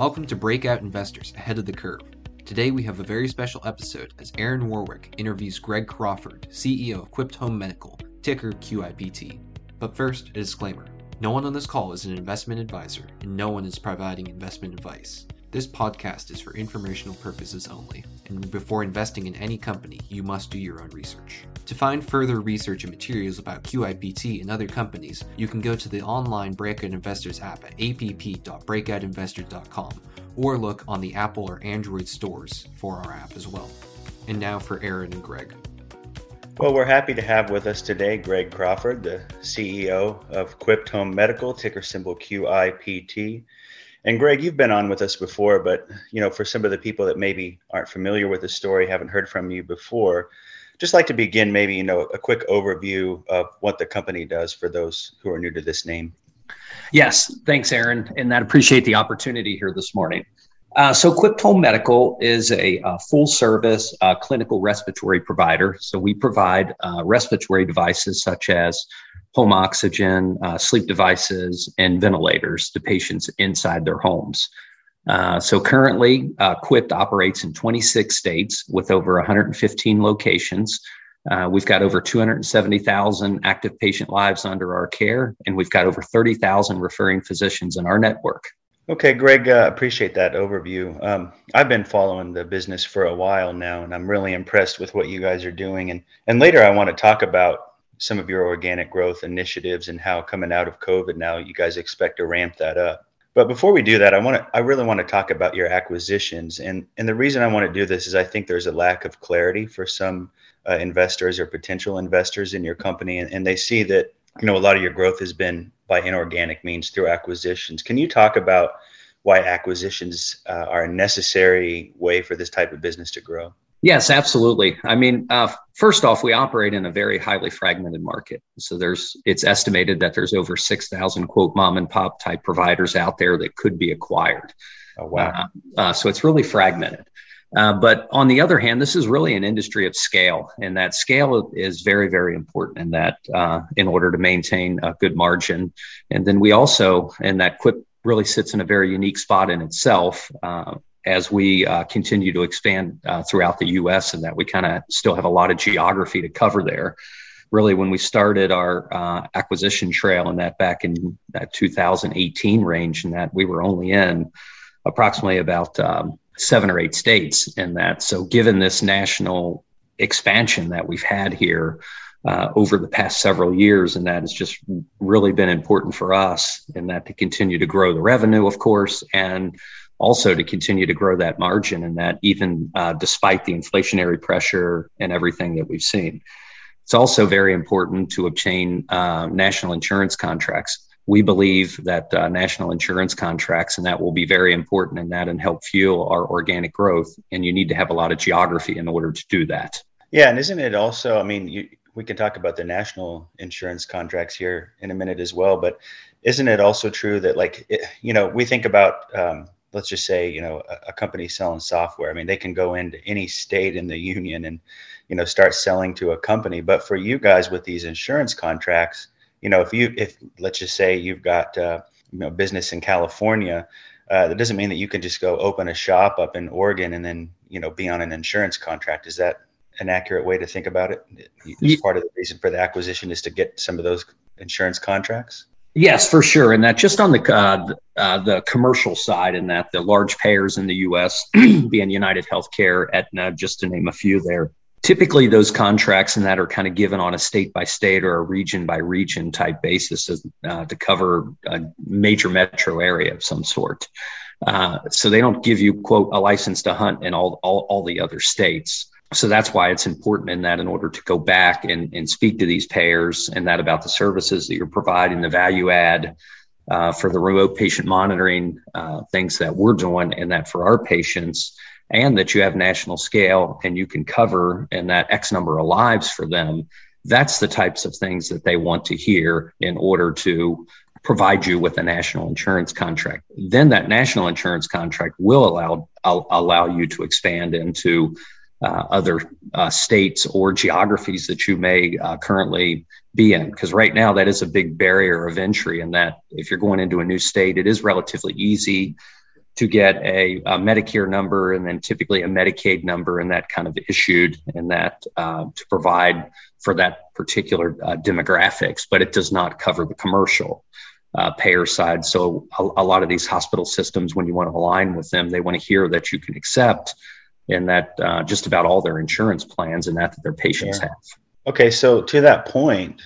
Welcome to Breakout Investors Ahead of the Curve. Today we have a very special episode as Aaron Warwick interviews Greg Crawford, CEO of Quipt Home Medical, ticker QIPT. But first, a disclaimer. No one on this call is an investment advisor, and no one is providing investment advice. This podcast is for informational purposes only, and before investing in any company, you must do your own research. To find further research and materials about QIPT and other companies, you can go to the online Breakout Investors app at app.breakoutinvestor.com, or look on the Apple or Android stores for our app as well. And now for Aaron and Greg. Well, we're happy to have with us today Greg Crawford, the CEO of Quipt Home Medical, ticker symbol QIPT. And Greg, you've been on with us before, but for some of the people that maybe aren't familiar with the story, haven't heard from you before, just like to begin maybe a quick overview of what the company does for those who are new to this name. Yes, thanks, Aaron, and I appreciate the opportunity here this morning. So Quipt Home Medical is a full-service clinical respiratory provider. So we provide respiratory devices such as home oxygen, sleep devices, and ventilators to patients inside their homes. So currently, Quipt operates in 26 states with over 115 locations. We've got over 270,000 active patient lives under our care, and we've got over 30,000 referring physicians in our network. Okay, Greg, appreciate that overview. I've been following the business for a while now, and I'm really impressed with what you guys are doing. And later, I want to talk about some of your organic growth initiatives and how coming out of COVID now you guys expect to ramp that up. But before we do that, I really want to talk about your acquisitions. And the reason I want to do this is I think there's a lack of clarity for some investors or potential investors in your company. And they see that, a lot of your growth has been by inorganic means through acquisitions. Can you talk about why acquisitions are a necessary way for this type of business to grow? Yes, absolutely. I mean, first off, we operate in a very highly fragmented market. So it's estimated that there's over 6,000 quote mom and pop type providers out there that could be acquired. Oh, wow. So it's really fragmented. But on the other hand, this is really an industry of scale, and that scale is very, very important in that in order to maintain a good margin. And then we also, and that Quipt really sits in a very unique spot in itself, as we continue to expand throughout the U.S. and that we kind of still have a lot of geography to cover there. Really, when we started our acquisition trail and that back in that 2018 range, and that we were only in approximately about 7 or 8 states in that. So given this national expansion that we've had here over the past several years, and that has just really been important for us in that to continue to grow the revenue, of course, and also to continue to grow that margin, and that even despite the inflationary pressure and everything that we've seen. It's also very important to obtain national insurance contracts. We believe that national insurance contracts, and that will be very important in that and help fuel our organic growth. And you need to have a lot of geography in order to do that. Yeah. And isn't it also, we can talk about the national insurance contracts here in a minute as well, but isn't it also true that we think about, let's just say, a company selling software. They can go into any state in the union and, start selling to a company. But for you guys with these insurance contracts, if let's just say you've got, business in California, that doesn't mean that you can just go open a shop up in Oregon and then, be on an insurance contract. Is that an accurate way to think about it? It's part of the reason for the acquisition is to get some of those insurance contracts. Yes, for sure. And that just on the commercial side, and that the large payers in the U.S. being United Healthcare, Aetna, just to name a few there, typically those contracts and that are kind of given on a state by state or a region by region type basis to cover a major metro area of some sort. So they don't give you, quote, a license to hunt in all the other states. So that's why it's important in that in order to go back and speak to these payers and that about the services that you're providing, the value add for the remote patient monitoring, things that we're doing and that for our patients, and that you have national scale and you can cover and that X number of lives for them. That's the types of things that they want to hear in order to provide you with a national insurance contract. Then that national insurance contract will allow you to expand into other states or geographies that you may currently be in. Because right now that is a big barrier of entry, and that if you're going into a new state, it is relatively easy to get a Medicare number and then typically a Medicaid number, and that kind of issued, and that to provide for that particular demographics, but it does not cover the commercial payer side. So a lot of these hospital systems, when you want to align with them, they want to hear that you can accept and that just about all their insurance plans and that their patients have. Okay, so to that point,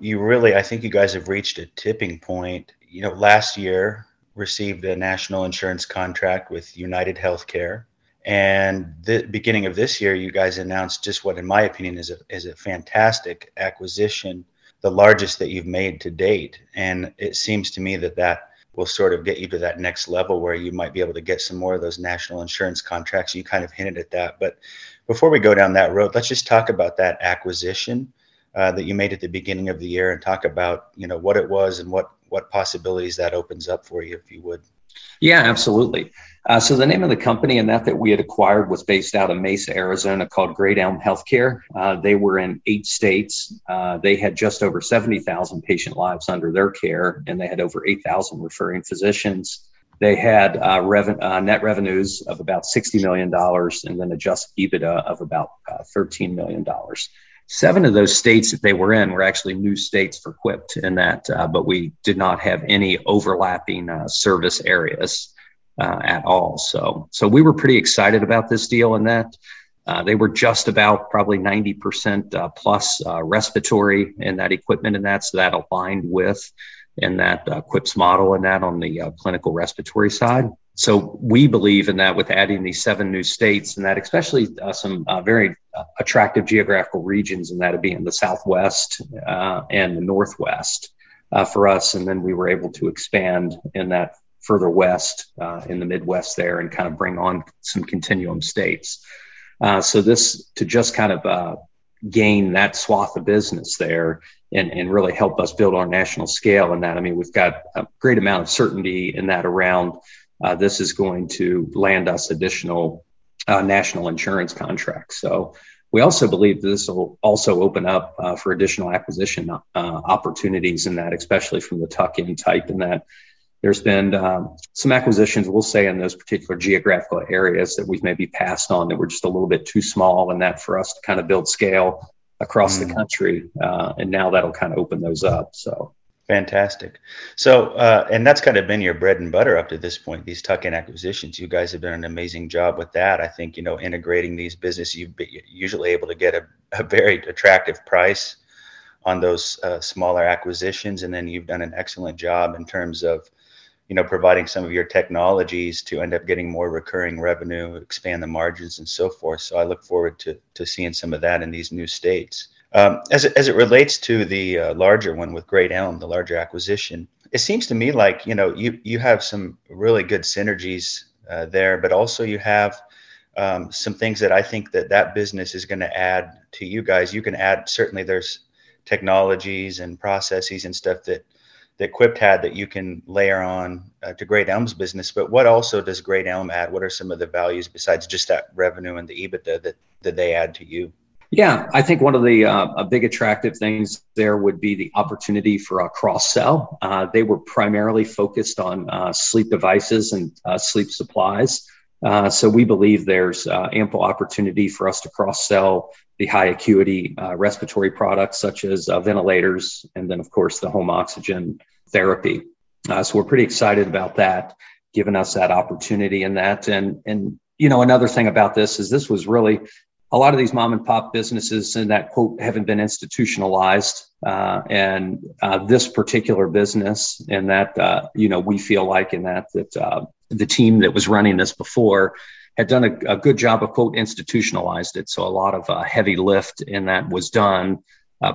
you really, I think you guys have reached a tipping point. You know, last year received a national insurance contract with United Healthcare, and the beginning of this year, you guys announced just what, in my opinion, is a fantastic acquisition, the largest that you've made to date. And it seems to me that that will sort of get you to that next level where you might be able to get some more of those national insurance contracts. You kind of hinted at that, but before we go down that road, let's just talk about that acquisition that you made at the beginning of the year, and talk about, you know, what it was and what possibilities that opens up for you, if you would. Yeah, absolutely. So the name of the company and that we had acquired was based out of Mesa, Arizona, called Great Elm Healthcare. They were in 8 states. They had just over 70,000 patient lives under their care, and they had over 8,000 referring physicians. They had net revenues of about $60 million and then adjusted EBITDA of about $13 million. 7 of those states that they were in were actually new states for Quipt in that, but we did not have any overlapping service areas at all. So we were pretty excited about this deal in that. They were just about probably 90% plus respiratory in that equipment and that, so that aligned with in that Quipt's model and that on the clinical respiratory side. So we believe in that with adding these 7 new states and that, especially some very attractive geographical regions, and that would be in the Southwest and the Northwest for us. And then we were able to expand in that further west in the Midwest there and kind of bring on some continuum states. So this to just kind of gain that swath of business there and really help us build our national scale in that. I mean, we've got a great amount of certainty in that around this is going to land us additional national insurance contracts. So we also believe that this will also open up for additional acquisition opportunities in that, especially from the tuck-in type in that. There's been some acquisitions, we'll say, in those particular geographical areas that we've maybe passed on that were just a little bit too small and that for us to kind of build scale across the country. And now that'll kind of open those up. So fantastic. So, and that's kind of been your bread and butter up to this point, these tuck-in acquisitions. You guys have done an amazing job with that. I think, you know, integrating these businesses, you've been usually able to get a very attractive price on those smaller acquisitions. And then you've done an excellent job in terms of, you know, providing some of your technologies to end up getting more recurring revenue, expand the margins and so forth. So I look forward to seeing some of that in these new states. As it relates to the larger one with Great Elm, the larger acquisition, it seems to me like, you know, you have some really good synergies there, but also you have some things that I think that business is going to add to you guys. You can add, certainly there's technologies and processes and stuff that Quipt had that you can layer on to Great Elm's business, but what also does Great Elm add? What are some of the values besides just that revenue and the EBITDA that they add to you? Yeah, I think one of the big attractive things there would be the opportunity for a cross-sell. They were primarily focused on sleep devices and sleep supplies. So we believe there's ample opportunity for us to cross-sell the high acuity respiratory products such as ventilators, and then of course the home oxygen therapy. So we're pretty excited about that, giving us that opportunity in that. And you know, another thing about this is this was really a lot of these mom and pop businesses in that quote haven't been institutionalized. And this particular business and that, you know, we feel like in that the team that was running this before had done a good job of, quote, institutionalized it. So a lot of heavy lift in that was done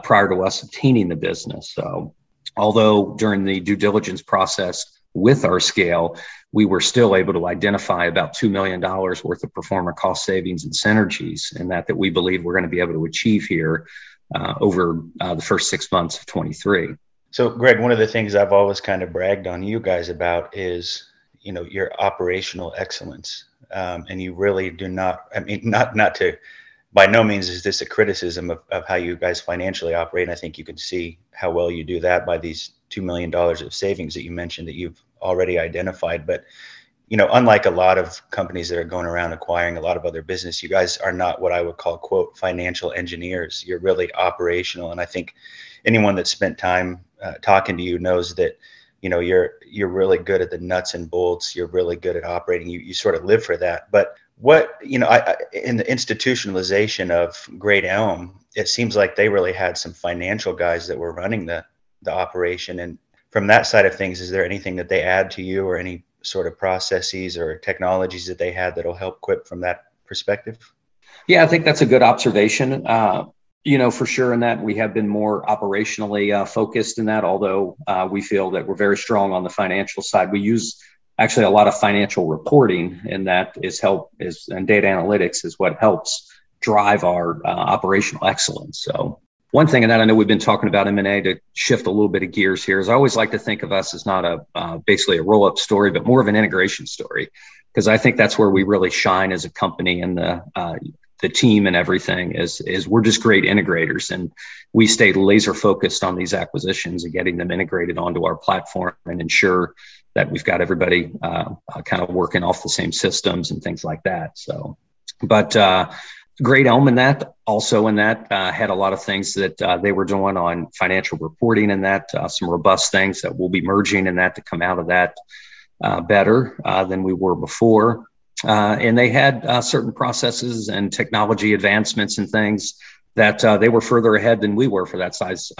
prior to us obtaining the business. So although during the due diligence process with our scale, we were still able to identify about $2 million worth of pro forma cost savings and synergies and that we believe we're going to be able to achieve here over the first 6 months of 23. So, Greg, one of the things I've always kind of bragged on you guys about is, you know, your operational excellence. And you really do not, I mean, not to, by no means is this a criticism of how you guys financially operate. And I think you can see how well you do that by these $2 million of savings that you mentioned that you've already identified. But you know, unlike a lot of companies that are going around acquiring a lot of other business, you guys are not what I would call, quote, financial engineers. You're really operational. And I think anyone that spent time talking to you knows that, you know, you're really good at the nuts and bolts. You're really good at operating. You sort of live for that. But what, you know, I in the institutionalization of Great Elm, it seems like they really had some financial guys that were running the operation. And from that side of things, is there anything that they add to you or any sort of processes or technologies that they had that'll help Quipt from that perspective? Yeah, I think that's a good observation. You know, for sure in that we have been more operationally focused in that, although we feel that we're very strong on the financial side. We use actually a lot of financial reporting, and that and data analytics is what helps drive our operational excellence. So one thing, and that I know we've been talking about M&A to shift a little bit of gears here, is I always like to think of us as not basically a roll-up story, but more of an integration story, because I think that's where we really shine as a company and the team and everything is we're just great integrators, and we stay laser focused on these acquisitions and getting them integrated onto our platform and ensure that we've got everybody kind of working off the same systems and things like that. So, but Great Elm in that also in that had a lot of things that they were doing on financial reporting and that some robust things that we'll be merging in that to come out of that better than we were before. And they had certain processes and technology advancements and things that they were further ahead than we were for that size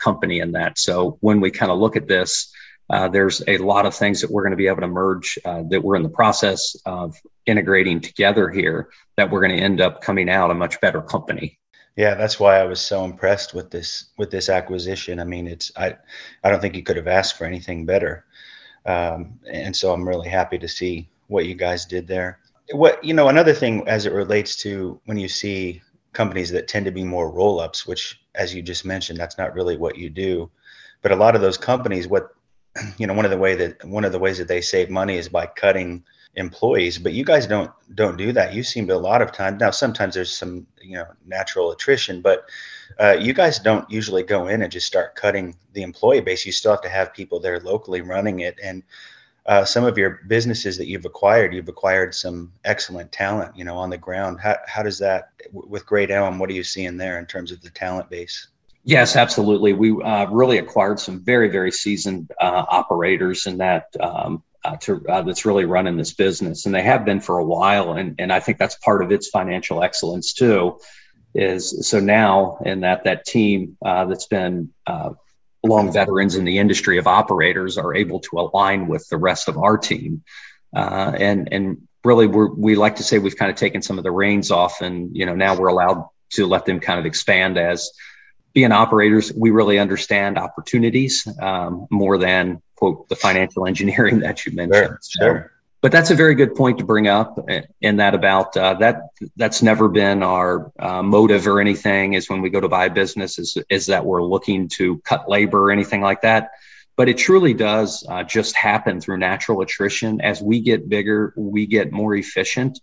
company in that. So when we kind of look at this, there's a lot of things that we're going to be able to merge that we're in the process of integrating together here that we're going to end up coming out a much better company. Yeah, that's why I was so impressed with this acquisition. I mean, I don't think you could have asked for anything better. And so I'm really happy to see what you guys did there. What, you know, another thing as it relates to when you see companies that tend to be more roll-ups, which as you just mentioned, that's not really what you do. But a lot of those companies, you know, one of the ways that they save money is by cutting employees, but you guys don't do that. You seem to a lot of times now. Sometimes there's some, you know, natural attrition, but you guys don't usually go in and just start cutting the employee base. You still have to have people there locally running it. And some of your businesses that you've acquired some excellent talent, you know, on the ground. How does that with Great Elm? What are you seeing there in terms of the talent base? Yes, absolutely. We really acquired some very, very seasoned operators in that that's really running this business. And they have been for a while. And I think that's part of its financial excellence, too, is so now in that team that's been long veterans in the industry of operators are able to align with the rest of our team. And really, we like to say we've kind of taken some of the reins off. And, you know, now we're allowed to let them kind of expand as being operators. We really understand opportunities more than, quote, the financial engineering that you mentioned. Sure. But that's a very good point to bring up in that about that's never been our motive or anything is when we go to buy a business is that we're looking to cut labor or anything like that. But it truly does just happen through natural attrition. As we get bigger, we get more efficient.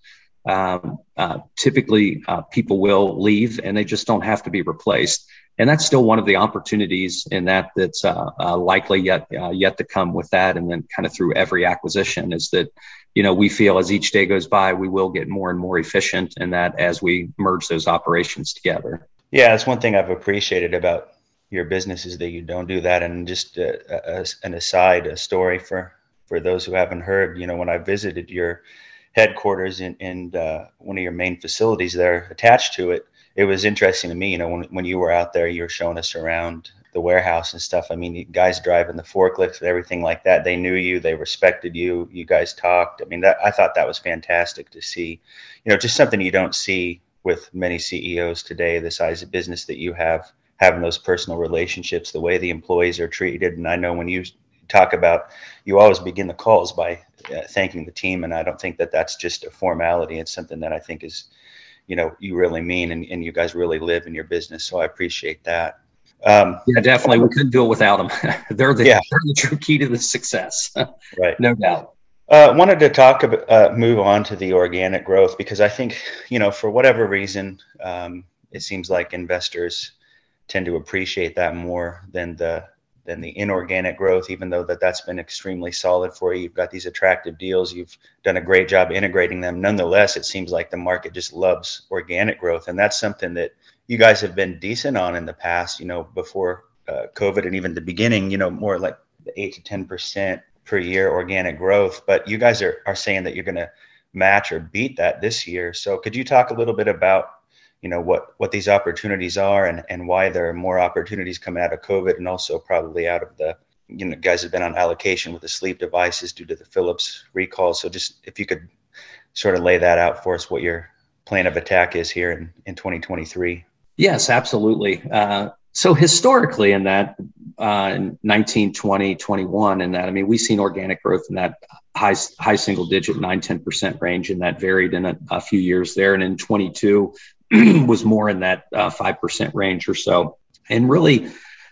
Typically, people will leave and they just don't have to be replaced. And that's still one of the opportunities in that's likely yet to come with that. And then kind of through every acquisition is that, you know, we feel as each day goes by, we will get more and more efficient in that as we merge those operations together. Yeah, that's one thing I've appreciated about your business is that you don't do that. And just an aside, a story for those who haven't heard, you know, when I visited your headquarters in one of your main facilities there attached to it, it was interesting to me, you know, when you were out there, you were showing us around the warehouse and stuff. I mean, guys driving the forklifts and everything like that. They knew you, they respected you, you guys talked. I mean, I thought that was fantastic to see, you know, just something you don't see with many CEOs today, the size of business that you have, having those personal relationships, the way the employees are treated. And I know when you talk about, you always begin the calls by thanking the team. And I don't think that that's just a formality. It's something that I think is, you know, you really mean, and you guys really live in your business. So I appreciate that. Yeah, definitely. We couldn't do it without them. They're the true key to the success. Right. No doubt. Wanted to talk about, move on to the organic growth, because I think, you know, for whatever reason, it seems like investors tend to appreciate that more than the than the inorganic growth, even though that's been extremely solid for you. You've got these attractive deals. You've done a great job integrating them. Nonetheless, it seems like the market just loves organic growth. And that's something that you guys have been decent on in the past, you know, before COVID and even the beginning, you know, more like the 8 to 10% per year organic growth. But you guys are saying that you're going to match or beat that this year. So could you talk a little bit about, you know, what these opportunities are and why there are more opportunities coming out of COVID and also probably out of the, you know, guys have been on allocation with the sleep devices due to the Philips recall. So just if you could sort of lay that out for us, what your plan of attack is here in 2023. Yes, absolutely. So historically in that in 19, 20, 21 and that, I mean, we've seen organic growth in that high single digit, 9-10% range. And that varied in a few years there. And in 22, was more in that 5% range or so. And really,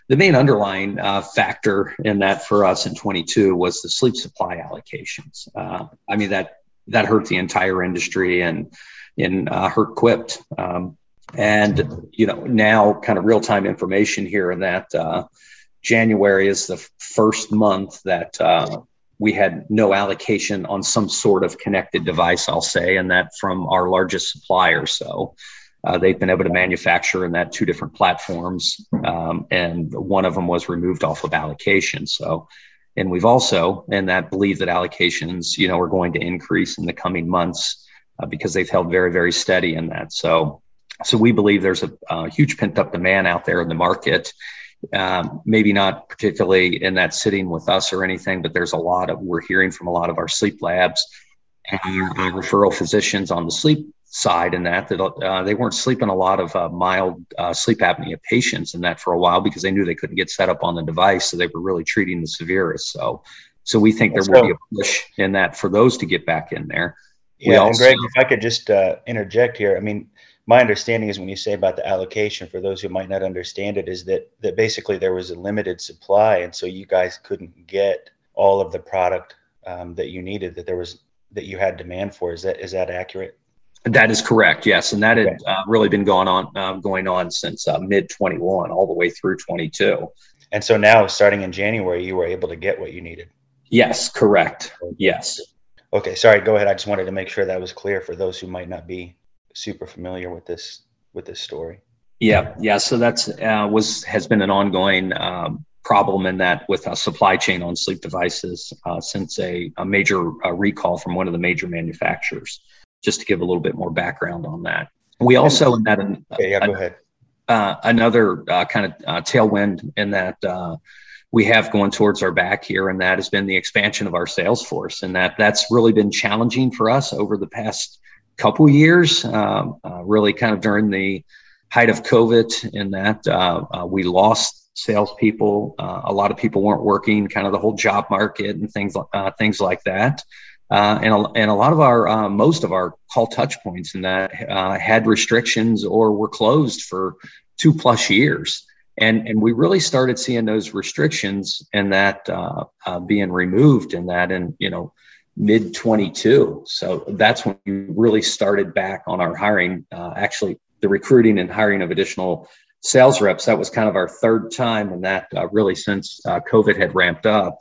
the main underlying factor in that for us in 22 was the sleep supply allocations. I mean, that hurt the entire industry and hurt Quipt. And, you know, now kind of real-time information here in that January is the first month that we had no allocation on some sort of connected device, I'll say, and that from our largest supplier. So they've been able to manufacture in that two different platforms, and one of them was removed off of allocation. So, and we've also, in that, believe that allocations, you know, are going to increase in the coming months because they've held very, very steady in that. So we believe there's a huge pent-up demand out there in the market. Maybe not particularly in that sitting with us or anything, but there's we're hearing from a lot of our sleep labs and our referral physicians on the sleep side in that they weren't sleeping a lot of mild sleep apnea patients in that for a while because they knew they couldn't get set up on the device. So they were really treating the severest. So we think there will be a push in that for those to get back in there. Yeah, Greg, if I could just interject here. I mean, my understanding is when you say about the allocation, for those who might not understand it, is that basically there was a limited supply. And so you guys couldn't get all of the product that you needed, that you had demand for. Is that accurate? That is correct. Yes. And that had really been going on since mid 21 all the way through 22. And so now starting in January, you were able to get what you needed. Yes, correct. Yes. Okay. Sorry. Go ahead. I just wanted to make sure that was clear for those who might not be super familiar with this story. Yeah. So that's has been an ongoing problem in that with a supply chain on sleep devices since a major recall from one of the major manufacturers. Just to give a little bit more background on that, we also in that go ahead. Another kind of tailwind in that we have going towards our back here, and that has been the expansion of our sales force, and that's really been challenging for us over the past couple years, really kind of during the height of COVID in that we lost salespeople. A lot of people weren't working, kind of the whole job market and things like that. And a lot of most of our call touch points in that had restrictions or were closed for 2+ years. And we really started seeing those restrictions and that being removed in that, and, you know, mid 22. So that's when we really started back on our hiring, actually the recruiting and hiring of additional sales reps. That was kind of our third time in that really since COVID had ramped up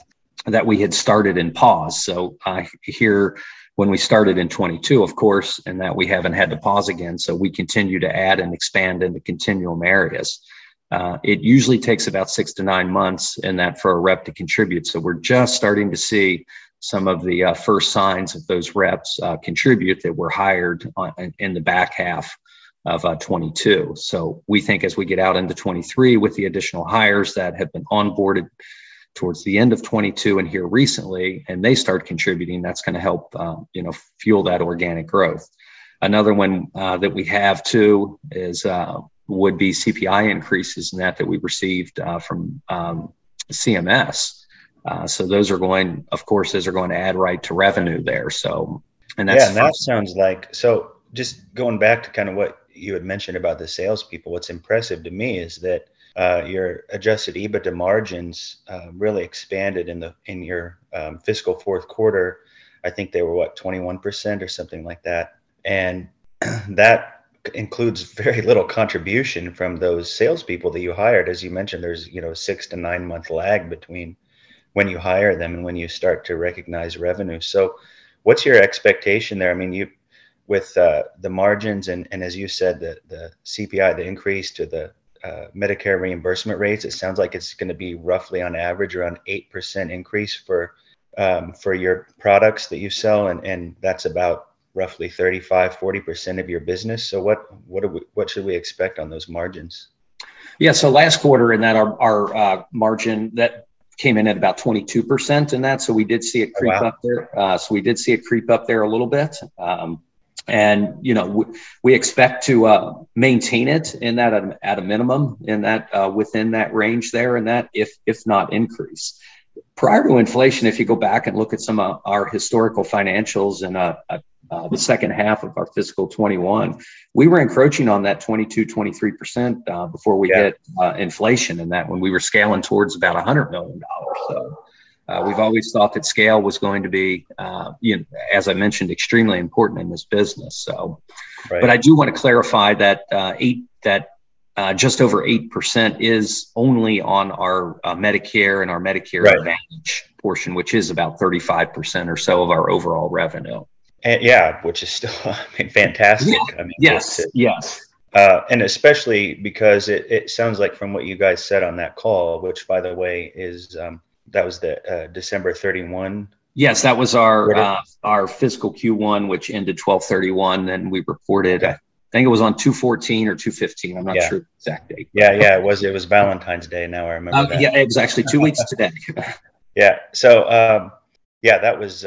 that we had started in pause. So here when we started in 22, of course, and that we haven't had to pause again. So we continue to add and expand into continuum areas. It usually takes about 6 to 9 months in that for a rep to contribute. So we're just starting to see some of the first signs of those reps contribute that were hired in the back half of 22. So we think as we get out into 23 with the additional hires that have been onboarded towards the end of 22 and here recently, and they start contributing, that's going to help, fuel that organic growth. Another one that we have too is would be CPI increases in that we received from CMS. So those are going to add right to revenue there. So, that sounds like, so just going back to kind of what you had mentioned about the salespeople, what's impressive to me is that your adjusted EBITDA margins really expanded in your fiscal fourth quarter. I think they were 21% or something like that. And that includes very little contribution from those salespeople that you hired. As you mentioned, there's, you know, 6 to 9 month lag between when you hire them and when you start to recognize revenue. So what's your expectation there? I mean, you, with the margins and as you said, the CPI, the increase to the Medicare reimbursement rates, it sounds like it's going to be roughly on average around 8% increase for your products that you sell. And that's about roughly 35-40% of your business. So what should we expect on those margins? Yeah, so last quarter in that our margin that came in at about 22% in that. So we did see it creep up there. So we did see it creep up there a little bit. And, you know, we expect to maintain it in that at a minimum in that within that range there, and that if not increase. Prior to inflation, if you go back and look at some of our historical financials and the second half of our fiscal 21, we were encroaching on that 22-23% before we hit inflation, and that when we were scaling towards about $100 million. So we've always thought that scale was going to be, as I mentioned, extremely important in this business. So, But I do want to clarify that just over 8% is only on our Medicare and our Medicare Advantage portion, which is about 35% or so of our overall revenue. And yeah, which is still, I mean, fantastic. Yeah. I mean, yes. And especially because it sounds like from what you guys said on that call, which, by the way, is that was the December 31. Yes, that was our fiscal Q1, which ended 12/31, and we reported. Okay. I think it was on 2/14 or 2/15. I'm not sure the exact date. Yeah, it was Valentine's Day. Now I remember that. Yeah, it was actually 2 weeks today. Yeah. So, that was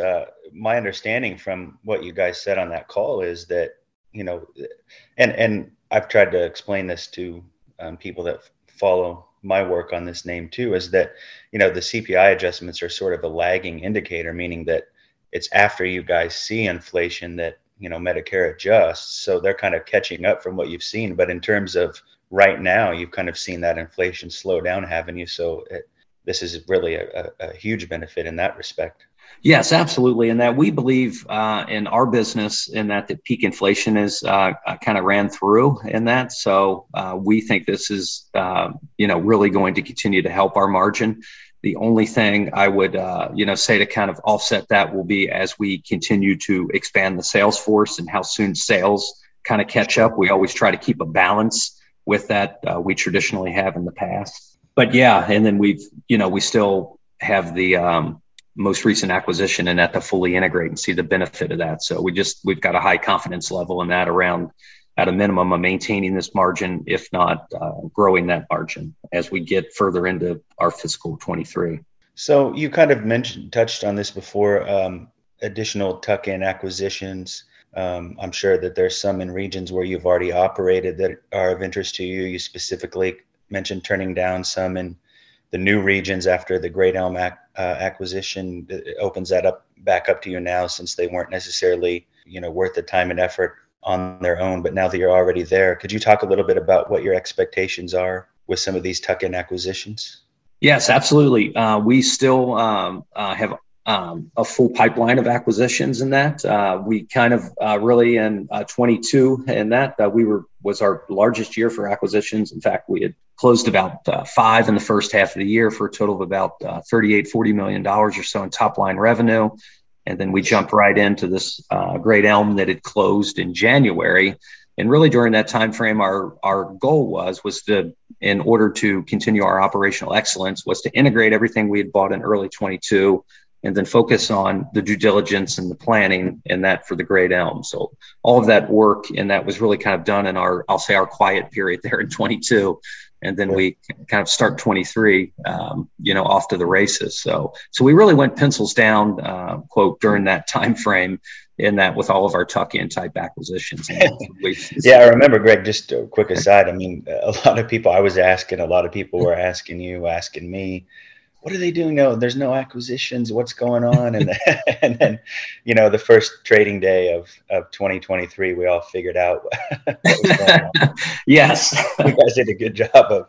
my understanding from what you guys said on that call is that, you know, and I've tried to explain this to people that follow my work on this name too, is that, you know, the CPI adjustments are sort of a lagging indicator, meaning that it's after you guys see inflation that, you know, Medicare adjusts. So they're kind of catching up from what you've seen. But in terms of right now, you've kind of seen that inflation slow down, haven't you? So this is really a huge benefit in that respect. Yes, absolutely. And that we believe in our business in that the peak inflation is kind of ran through in that. So we think this is, really going to continue to help our margin. The only thing I would, say to kind of offset that will be as we continue to expand the sales force and how soon sales kind of catch up. We always try to keep a balance with that we traditionally have in the past. But yeah, and then we still have the most recent acquisition and that to fully integrate and see the benefit of that. So we've got a high confidence level in that around at a minimum of maintaining this margin, if not growing that margin as we get further into our fiscal 23. So you kind of touched on this before, additional tuck-in acquisitions. I'm sure that there's some in regions where you've already operated that are of interest to you. You specifically mentioned turning down some in the new regions after the Great Elm acquisition. It opens that back up to you now, since they weren't necessarily, worth the time and effort on their own, but now that you're already there, could you talk a little bit about what your expectations are with some of these tuck-in acquisitions? Yes, absolutely. We still have a full pipeline of acquisitions in that. We kind of really in 22 and that was our largest year for acquisitions. In fact, we had closed about 5 in the first half of the year for a total of about $38-40 million or so in top line revenue. And then we jumped right into this Great Elm that had closed in January. And really during that time frame, our goal was to, in order to continue our operational excellence, was to integrate everything we had bought in early 22 and then focus on the due diligence and the planning and that for the Great Elm. So all of that work and that was really kind of done in our quiet period there in 22. And then we kind of start 23, off to the races. So we really went pencils down, during that time frame in that with all of our tuck-in type acquisitions. Yeah, I remember, Greg, just a quick aside. I mean, a lot of people were asking you, asking me, what are they doing? No, there's no acquisitions. What's going on? And then, the first trading day of 2023, we all figured out what was going on. Yes. You guys did a good job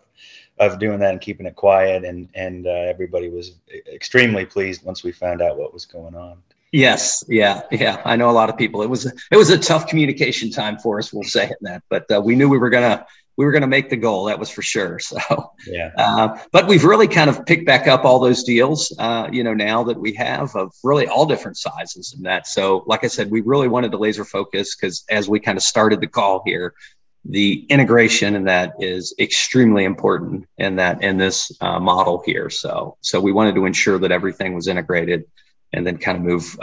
of doing that and keeping it quiet. And everybody was extremely pleased once we found out what was going on. Yes. Yeah. Yeah. I know a lot of people. It was a tough communication time for us. We'll say that, but we knew we were going to make the goal. That was for sure. So, yeah. But we've really kind of picked back up all those deals, now that we have of really all different sizes and that. So, like I said, we really wanted to laser focus because as we kind of started the call here, the integration and that is extremely important in that, in this model here. So we wanted to ensure that everything was integrated and then kind of move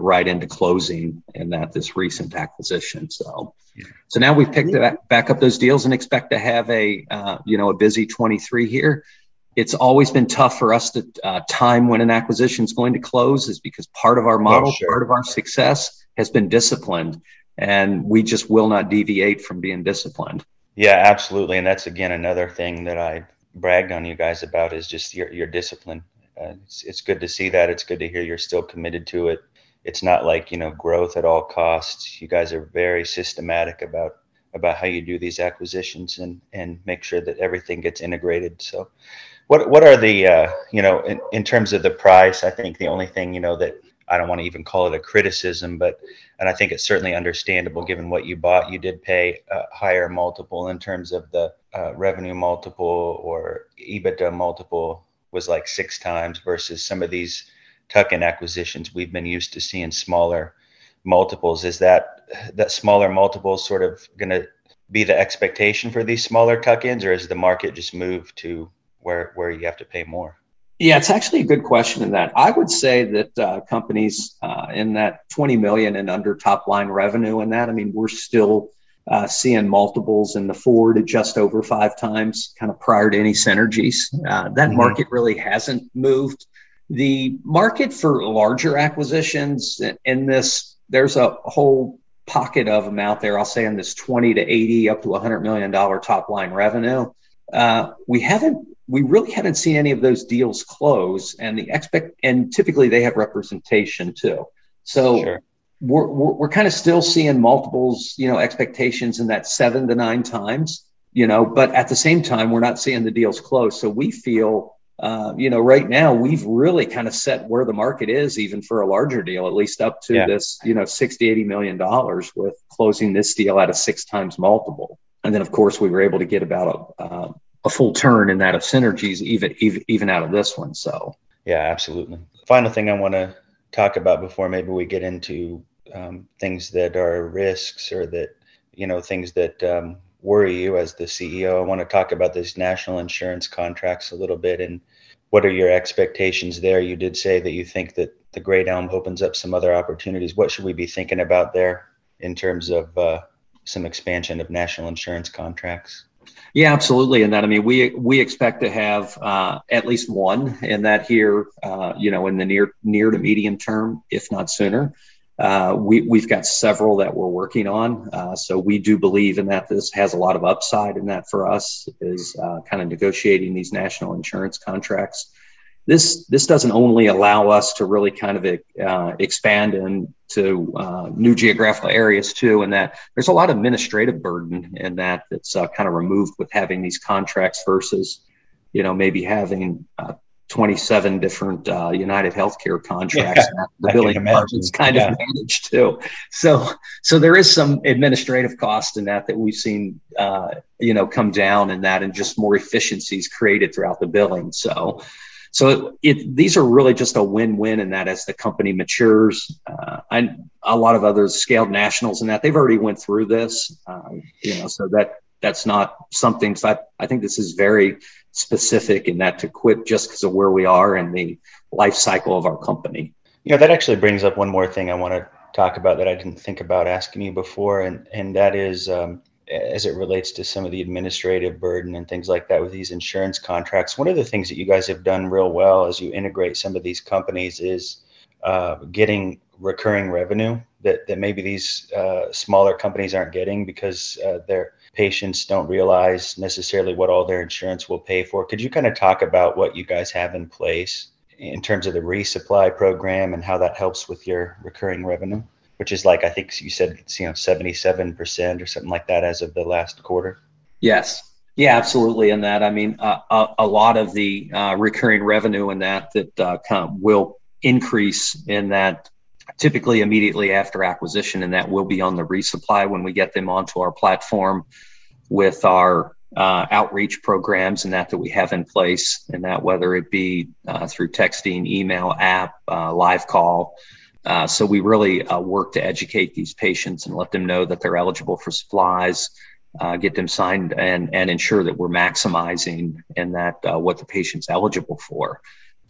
right into closing and that this recent acquisition. So now we've picked back up those deals and expect to have a busy 23 here. It's always been tough for us to time when an acquisition is going to close is because part of our model, part of our success has been disciplined and we just will not deviate from being disciplined. Yeah, absolutely. And that's, again, another thing that I bragged on you guys about is just your discipline. It's good to see that. It's good to hear you're still committed to it. It's not like, growth at all costs. You guys are very systematic about how you do these acquisitions and make sure that everything gets integrated. So what are the, in terms of the price, I think the only thing, that I don't want to even call it a criticism, and I think it's certainly understandable given what you bought, you did pay a higher multiple in terms of the revenue multiple or EBITDA multiple. Was like 6 times versus some of these tuck-in acquisitions we've been used to seeing smaller multiples. Is that smaller multiple sort of going to be the expectation for these smaller tuck-ins, or has the market just moved to where you have to pay more? Yeah, it's actually a good question in that. I would say that companies in that 20 million and under top line revenue in that, I mean, we're still seeing multiples in the 4 to just over 5 times kind of prior to any synergies. That market really hasn't moved. The market for larger acquisitions in this, there's a whole pocket of them out there. I'll say in this 20 to 80 up to $100 million top line revenue. We really haven't seen any of those deals close and and typically they have representation too. So sure. We're kind of still seeing multiples, expectations in that 7 to 9 times, but at the same time, we're not seeing the deals close. So we feel, right now we've really kind of set where the market is even for a larger deal, at least up to this, $60-80 million with closing this deal at a 6 times multiple. And then of course we were able to get about a full turn in that of synergies, even out of this one. So yeah, absolutely. Final thing I want to talk about before maybe we get into things that are risks or that, things that worry you as the CEO. I want to talk about this national insurance contracts a little bit and what are your expectations there? You did say that you think that the Great Elm opens up some other opportunities. What should we be thinking about there in terms of some expansion of national insurance contracts? Yeah, absolutely. And that, I mean, we expect to have at least one in that here, in the near to medium term, if not sooner. We've got several that we're working on. So we do believe in that this has a lot of upside in that for us is kind of negotiating these national insurance contracts. This doesn't only allow us to really kind of expand into new geographical areas too, and that there's a lot of administrative burden in that that's kind of removed with having these contracts versus, maybe having 27 different United Healthcare contracts. Yeah, the billing department's kind of managed too. So there is some administrative cost in that we've seen, come down in that and just more efficiencies created throughout the billing. So these are really just a win-win in that as the company matures. And a lot of other scaled nationals in that they've already went through this, so that's not something. So I think this is very specific in that to Quipt just because of where we are in the life cycle of our company. That actually brings up one more thing I want to talk about that I didn't think about asking you before. And that is as it relates to some of the administrative burden and things like that with these insurance contracts. One of the things that you guys have done real well as you integrate some of these companies is getting recurring revenue that maybe these smaller companies aren't getting because their patients don't realize necessarily what all their insurance will pay for. Could you kind of talk about what you guys have in place in terms of the resupply program and how that helps with your recurring revenue? Which is like, I think you said, 77% or something like that as of the last quarter. Yes. Yeah, absolutely. And that, I mean, a lot of the recurring revenue in that will increase in that typically immediately after acquisition, and that will be on the resupply when we get them onto our platform with our outreach programs and that we have in place, and that whether it be through texting, email, app, live call. So we really work to educate these patients and let them know that they're eligible for supplies, get them signed, and ensure that we're maximizing and that what the patient's eligible for.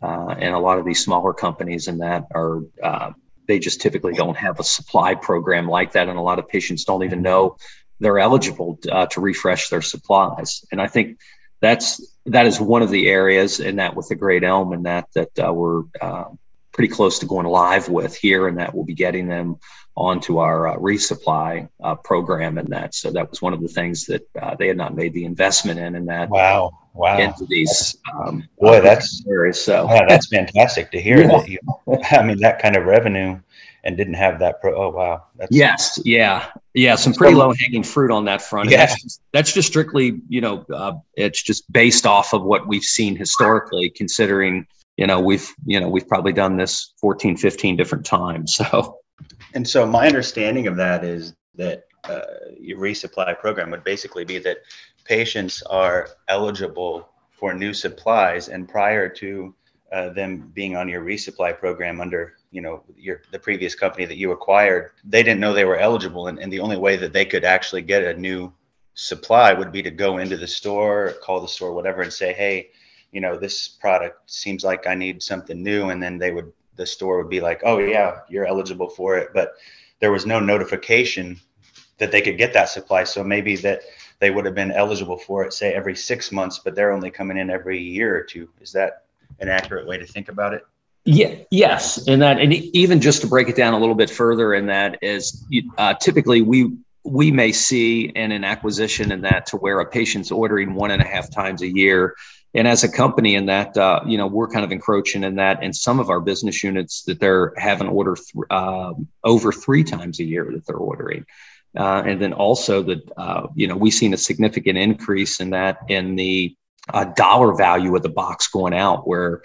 And a lot of these smaller companies and that are, they just typically don't have a supply program like that. And a lot of patients don't even know they're eligible to refresh their supplies. And I think that is one of the areas in that with the Great Elm and that we're pretty close to going live with here, and that we'll be getting them onto our resupply program and that. So that was one of the things that they had not made the investment in and that. Wow. Into these. That's areas, so. Yeah, that's fantastic to hear. Yeah. That kind of revenue. And didn't have that. Oh, wow. Yes. Some pretty low hanging fruit on that front. Yeah. That's just strictly, it's just based off of what we've seen historically, considering, we've probably done this 14, 15 different times. So. And so my understanding of that is that your resupply program would basically be that patients are eligible for new supplies, and prior to them being on your resupply program under the previous company that you acquired, they didn't know they were eligible, and the only way that they could actually get a new supply would be to go into the store, call the store, whatever, and say, hey, this product seems like I need something new, and then the store would be like, oh yeah, you're eligible for it, but there was no notification that they could get that supply. So maybe that they would have been eligible for it, say, every 6 months, but they're only coming in every year or two. Is that an accurate way to think about it? Yeah. Yes. And even just to break it down a little bit further, in that is typically we may see in an acquisition in that to where a patient's ordering 1.5 times a year. And as a company in that, we're kind of encroaching in that in some of our business units that they're having order over 3 times a year that they're ordering. And then also that, we've seen a significant increase in that in the dollar value of the box going out, where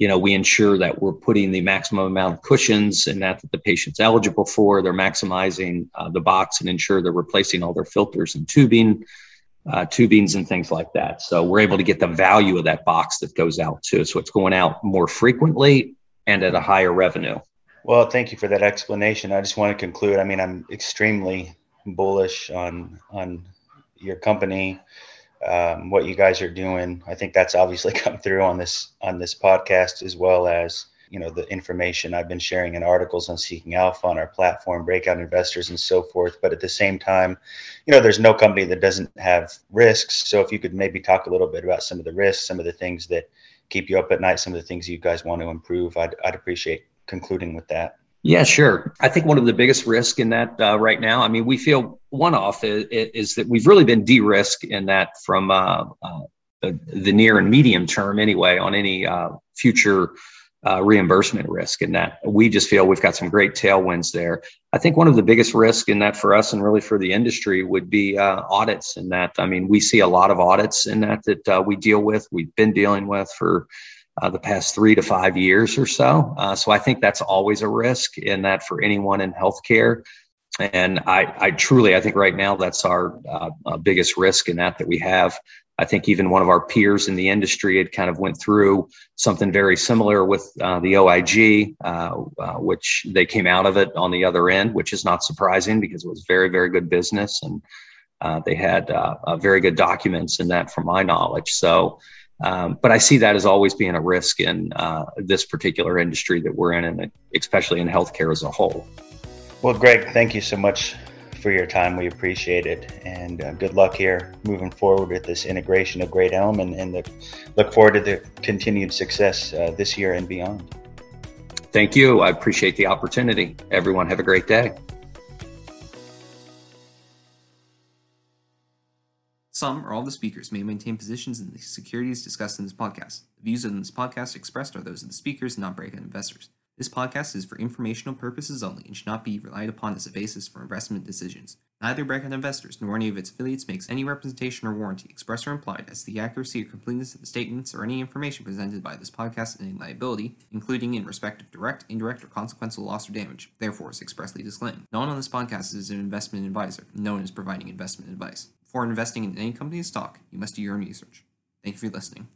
we ensure that we're putting the maximum amount of cushions and that the patient's eligible for. They're maximizing the box and ensure they're replacing all their filters and tubings and things like that. So we're able to get the value of that box that goes out too. So it's going out more frequently and at a higher revenue. Well, thank you for that explanation. I just want to conclude. I'm extremely bullish on your company. What you guys are doing. I think that's obviously come through on this podcast, as well as, the information I've been sharing in articles on Seeking Alpha, on our platform, Breakout Investors, and so forth. But at the same time, there's no company that doesn't have risks. So if you could maybe talk a little bit about some of the risks, some of the things that keep you up at night, some of the things you guys want to improve, I'd appreciate concluding with that. Yeah, sure. I think one of the biggest risks in that right now, we feel one-off is that we've really been de-risked in that from the near and medium term anyway on any future reimbursement risk, and that we just feel we've got some great tailwinds there. I think one of the biggest risks in that for us and really for the industry would be audits in that. We see a lot of audits in that we deal with, we've been dealing with for the past 3 to 5 years or so. So I think that's always a risk in that for anyone in healthcare. And I think right now that's our biggest risk in that we have. I think even one of our peers in the industry had kind of went through something very similar with the OIG, which they came out of it on the other end, which is not surprising because it was very, very good business. And they had very good documents in that from my knowledge. So but I see that as always being a risk in this particular industry that we're in, and especially in healthcare as a whole. Well, Greg, thank you so much for your time. We appreciate it. And good luck here moving forward with this integration of Great Elm, and look forward to the continued success this year and beyond. Thank you. I appreciate the opportunity. Everyone, have a great day. Some or all the speakers may maintain positions in the securities discussed in this podcast. The views in this podcast expressed are those of the speakers, not Breakout Investors. This podcast is for informational purposes only and should not be relied upon as a basis for investment decisions. Neither Bracket Investors nor any of its affiliates makes any representation or warranty, express or implied, as to the accuracy or completeness of the statements or any information presented by this podcast and any liability, including in respect of direct, indirect, or consequential loss or damage, therefore is expressly disclaimed. No one on this podcast is an investment advisor. No one is providing investment advice. Before investing in any company's stock, you must do your own research. Thank you for listening.